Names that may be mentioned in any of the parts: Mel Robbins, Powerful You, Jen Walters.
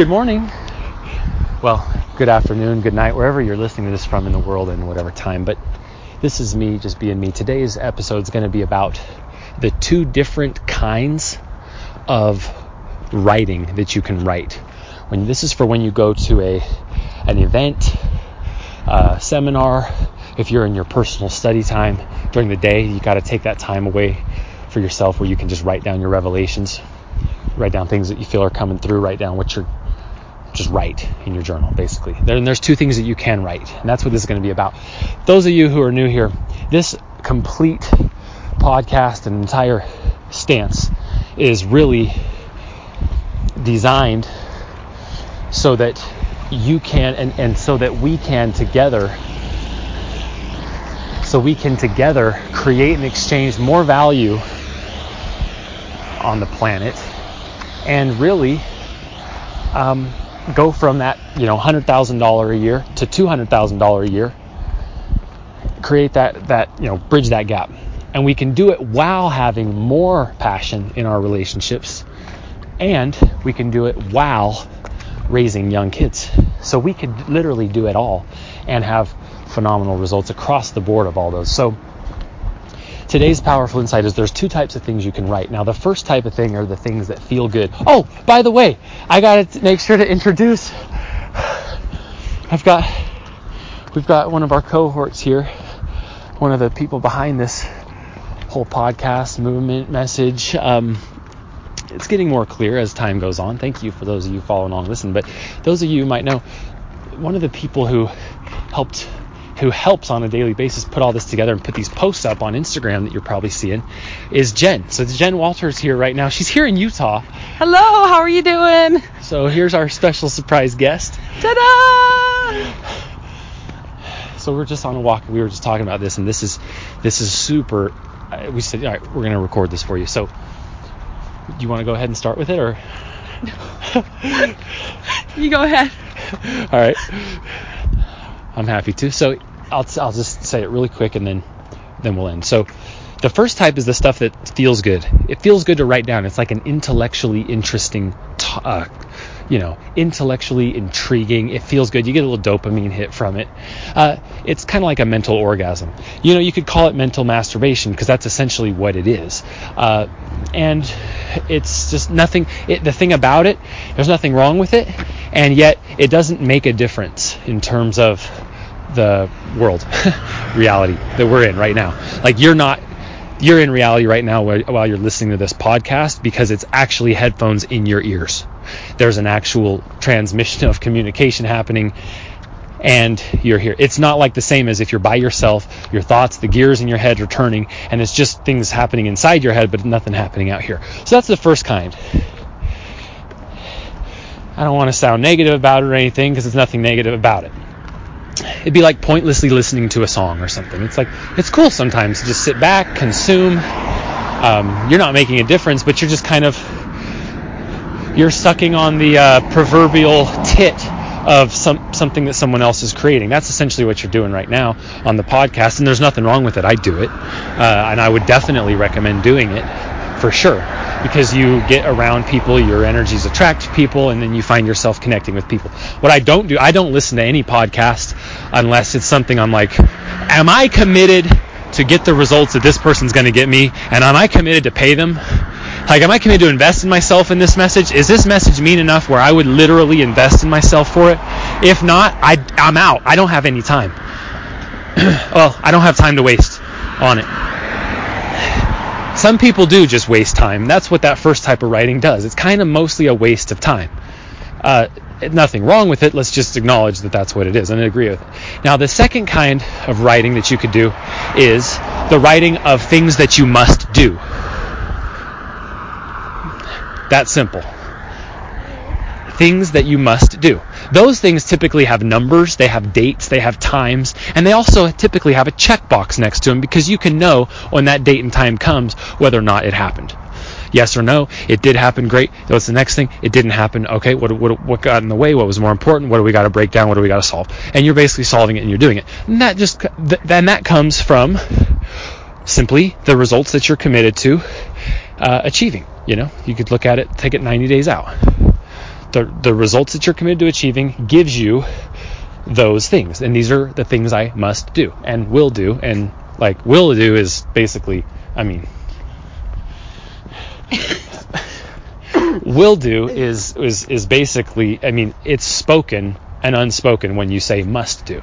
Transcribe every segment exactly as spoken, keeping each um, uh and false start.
Good morning. Well, good afternoon, good night, wherever you're listening to this from in the world and whatever time. But this is me just being me. Today's episode is going to be about the two different kinds of writing that you can write. When this is for when you go to a an event, a seminar. If you're in your personal study time during the day, you got to take that time away for yourself where you can just write down your revelations, write down things that you feel are coming through, write down what you're just write in your journal, basically. Then there's two things that you can write, and that's what this is going to be about. Those of you who are new here, this complete podcast and entire stance is really designed so that you can, and, and so that we can together So we can together create and exchange more value on the planet, and really um, go from that, you know, one hundred thousand dollars a year to two hundred thousand dollars a year. Create that, that you know, bridge that gap, and we can do it while having more passion in our relationships, and we can do it while raising young kids. So we could literally do it all, and have phenomenal results across the board of all those. So today's powerful insight is there's two types of things you can write. Now, the first type of thing are the things that feel good. Oh, by the way, I got to make sure to introduce. I've got, we've got one of our cohorts here, one of the people behind this whole podcast movement message. Um, it's getting more clear as time goes on. Thank you for those of you following along, listen, but those of you who might know, one of the people who helped who helps on a daily basis put all this together and put these posts up on Instagram that you're probably seeing is Jen. So it's Jen Walters here right now. She's here in Utah. Hello, how are you doing? So here's our special surprise guest. Ta-da! So we're just on a walk. We were just talking about this, and this is this is super. Uh, we said, all right, we're going to record this for you. So you want to go ahead and start with it, or? You go ahead. All right. I'm happy to. So I'll I'll just say it really quick, and then then we'll end. So the first type is the stuff that feels good. It feels good to write down. It's like an intellectually interesting, uh, you know, intellectually intriguing. It feels good. You get a little dopamine hit from it. Uh, it's kind of like a mental orgasm. You know, you could call it mental masturbation because that's essentially what it is. Uh, and it's just nothing. It, the thing about it, there's nothing wrong with it, and yet it doesn't make a difference in terms of the world reality that we're in right now. Like you're not, you're in reality right now while you're listening to this podcast because it's actually headphones in your ears. There's an actual transmission of communication happening, and you're here. It's not like the same as if you're by yourself, your thoughts, the gears in your head are turning, and it's just things happening inside your head, but nothing happening out here. So that's the first kind. I don't want to sound negative about it or anything because there's nothing negative about it. It'd be like pointlessly listening to a song or something. It's like, it's cool sometimes to just sit back, consume. Um, you're not making a difference, but you're just kind of, you're sucking on the uh, proverbial tit of some something that someone else is creating. That's essentially what you're doing right now on the podcast, and there's nothing wrong with it. I do it, uh, and I would definitely recommend doing it for sure, because you get around people, your energies attract people, and then you find yourself connecting with people. What I don't do, I don't listen to any podcast unless it's something I'm like, am I committed to get the results that this person's going to get me, and am I committed to pay them? Like, am I committed to invest in myself in this message? Is this message mean enough where I would literally invest in myself for it? If not, I, I'm out. I don't have any time. Well, I don't have time to waste on it. Some people do just waste time. That's what that first type of writing does. It's kind of mostly a waste of time. Uh, nothing wrong with it. Let's just acknowledge that that's what it is and agree with it. Now, the second kind of writing that you could do is the writing of things that you must do. That simple. Things that you must do. Those things typically have numbers, they have dates, they have times, and they also typically have a checkbox next to them because you can know when that date and time comes whether or not it happened. Yes or no, it did happen, great. What's the next thing? It didn't happen, okay, what, what, what got in the way? What was more important? What do we got to break down? What do we got to solve? And you're basically solving it and you're doing it. And that just, th- then that comes from simply the results that you're committed to uh, achieving. You know, you could look at it, take it ninety days out. the the results that you're committed to achieving gives you those things. And these are the things I must do and will do. And like will do is basically, I mean, will do is, is, is basically, I mean, it's spoken and unspoken when you say must do.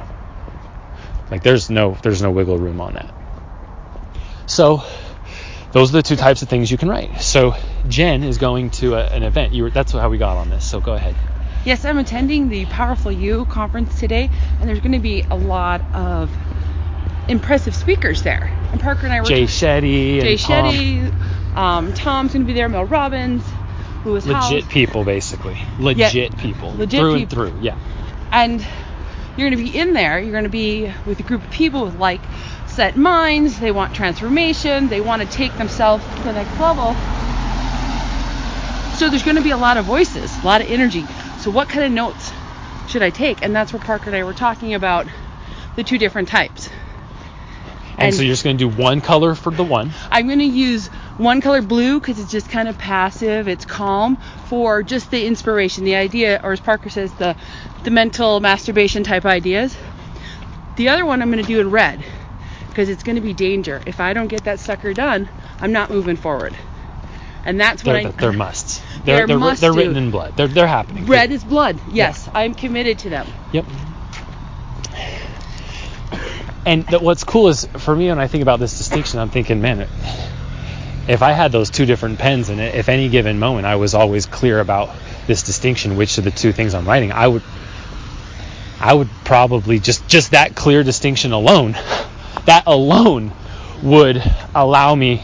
Like there's no, there's no wiggle room on that. So those are the two types of things you can write. So Jen is going to a, an event. You were, that's how we got on this. So go ahead. Yes, I'm attending the Powerful You conference today, and there's going to be a lot of impressive speakers there. And Parker and I were Jay Shetty. Jay Shetty. Tom. Um, Tom's going to be there. Mel Robbins, who is legit housed. people, basically. Legit yeah. people. Legit through people. and through. Yeah. And you're going to be in there. You're going to be with a group of people with like set minds. They want transformation. They want to take themselves to the next level. So there's going to be a lot of voices, a lot of energy. So what kind of notes should I take? And that's where Parker and I were talking about the two different types. And, and so you're just going to do one color for the one. I'm going to use one color blue because it's just kind of passive. It's calm for just the inspiration, the idea, or as Parker says, the, the mental masturbation type ideas. The other one I'm going to do in red because it's going to be danger. If I don't get that sucker done, I'm not moving forward. And that's what I... They're musts. They're, they're, must they're written in blood. They're, they're happening. Red is blood. Yes. Yeah. I'm committed to them. Yep. And the, what's cool is, for me, when I think about this distinction, I'm thinking, man, if I had those two different pens in it, if any given moment I was always clear about this distinction, which of the two things I'm writing, I would I would probably just, just that clear distinction alone, that alone would allow me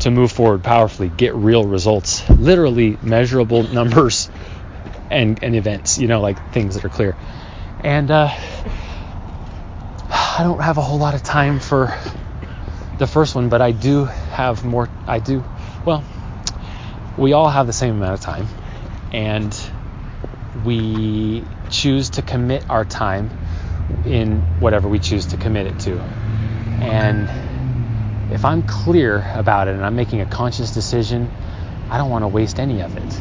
to move forward powerfully, get real results, literally measurable numbers and, and events, you know, like things that are clear. And uh, I don't have a whole lot of time for the first one, but I do have more. I do. Well, we all have the same amount of time, and we choose to commit our time in whatever we choose to commit it to. And if I'm clear about it and I'm making a conscious decision, I don't want to waste any of it.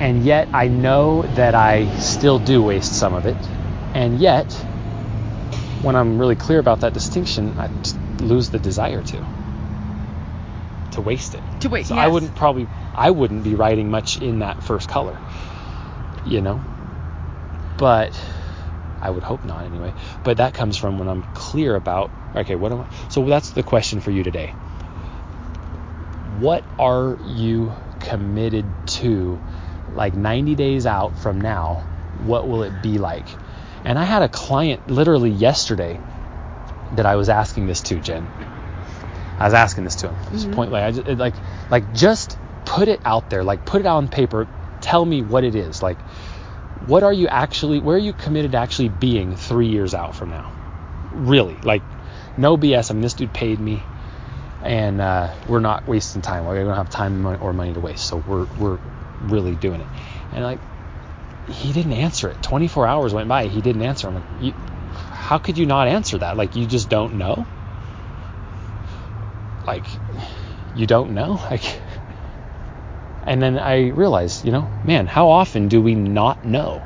And yet I know that I still do waste some of it. And yet, when I'm really clear about that distinction, I lose the desire to. To waste it. To waste, so yes. I wouldn't probably, I wouldn't be writing much in that first color, you know? But I would hope not anyway. But that comes from when I'm clear about, okay, what am I? So that's the question for you today. What are you committed to? Like ninety days out from now, what will it be like? And I had a client literally yesterday that I was asking this to, Jen. I was asking this to him. Mm-hmm. Just point blank. I just, like, like, just put it out there. Like, put it out on paper. Tell me what it is. Like, what are you actually, where are you committed to actually being three years out from now? Really, like, no B S. I mean, this dude paid me, and uh, we're not wasting time. We don't have time or money to waste, so we're we're really doing it. And like, he didn't answer it. twenty-four hours went by. He didn't answer. I'm like, you, how could you not answer that? Like, you just don't know. Like, you don't know. Like. And then I realized, you know, man, how often do we not know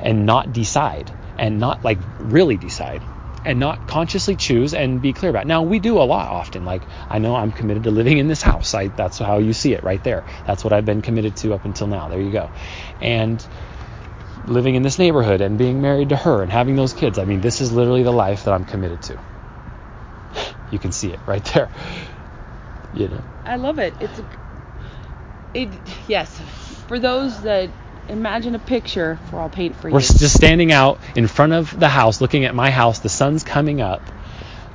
and not decide and not like really decide and not consciously choose and be clear about it? Now, we do a lot often. Like, I know I'm committed to living in this house. I, that's how you see it right there. That's what I've been committed to up until now. There you go. And living in this neighborhood and being married to her and having those kids. I mean, this is literally the life that I'm committed to. You can see it right there. You know. I love it. It's a It, yes, for those that imagine a picture, for I'll paint for you. We're just standing out in front of the house, looking at my house. The sun's coming up.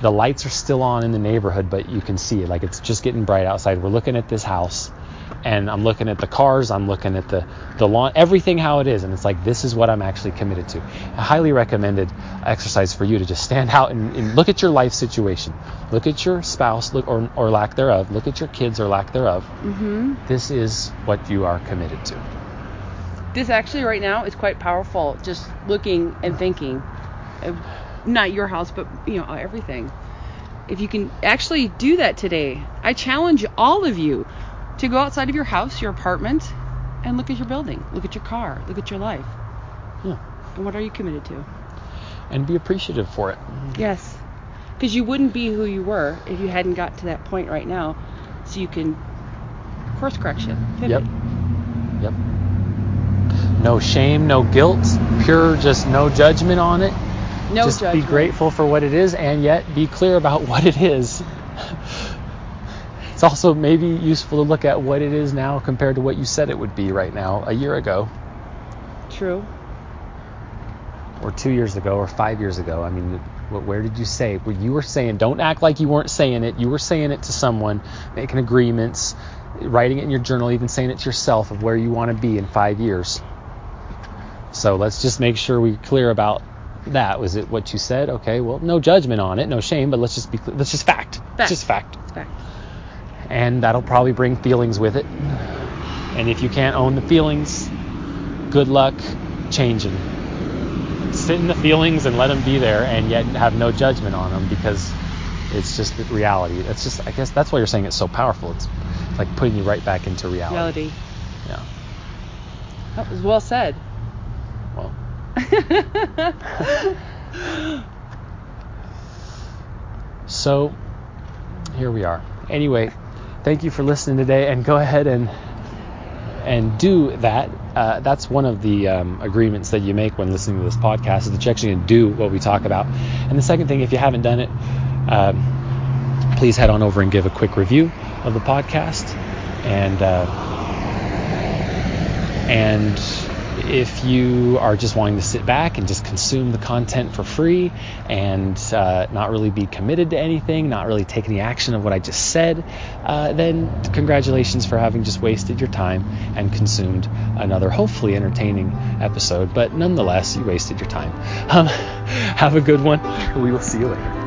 The lights are still on in the neighborhood, but you can see it. Like, it's just getting bright outside. We're looking at this house, and I'm looking at the cars. I'm looking at the, the lawn, everything how it is. And it's like, this is what I'm actually committed to. A highly recommended exercise for you to just stand out and, and look at your life situation. Look at your spouse look, or, or lack thereof. Look at your kids or lack thereof. Mm-hmm. This is what you are committed to. This actually right now is quite powerful. Just looking and thinking of not your house, but you know, everything. If you can actually do that today, I challenge all of you to go outside of your house, your apartment, And look at your building. Look at your car. Look at your life. Yeah. And what are you committed to? And be appreciative for it. Yes. Because you wouldn't be who you were if you hadn't got to that point right now. So you can course correction. Pivot. Yep. Yep. No shame, no guilt, pure, just no judgment on it. No just judgment. Be grateful for what it is, and yet be clear about what it is. It's also maybe useful to look at what it is now compared to what you said it would be right now a year ago. True. Or two years ago, or five years ago. I mean, where did you say? Well, you were saying, don't act like you weren't saying it. You were saying it to someone, making agreements, writing it in your journal, even saying it to yourself of where you want to be in five years. So let's just make sure we're clear about that. Was it what you said? Okay, well, no judgment on it, no shame, but let's just be clear. Let's just fact. fact. It's just fact. It's fact. And that'll probably bring feelings with it. And if you can't own the feelings, good luck changing. Sit in the feelings and let them be there, and yet have no judgment on them, because it's just reality. That's just, I guess, that's why you're saying it's so powerful. It's like putting you right back into reality. Reality. Yeah. That was well said. Well. So, here we are. Anyway, thank you for listening today, and go ahead and and do that. Uh, that's one of the um, agreements that you make when listening to this podcast, is that you're actually going to do what we talk about. And the second thing, if you haven't done it, um, please head on over and give a quick review of the podcast. And uh, and if you are just wanting to sit back and just consume the content for free and uh, not really be committed to anything, not really take any action of what I just said, uh, then congratulations for having just wasted your time and consumed another hopefully entertaining episode. But nonetheless, you wasted your time. Um, have a good one. We will see you later.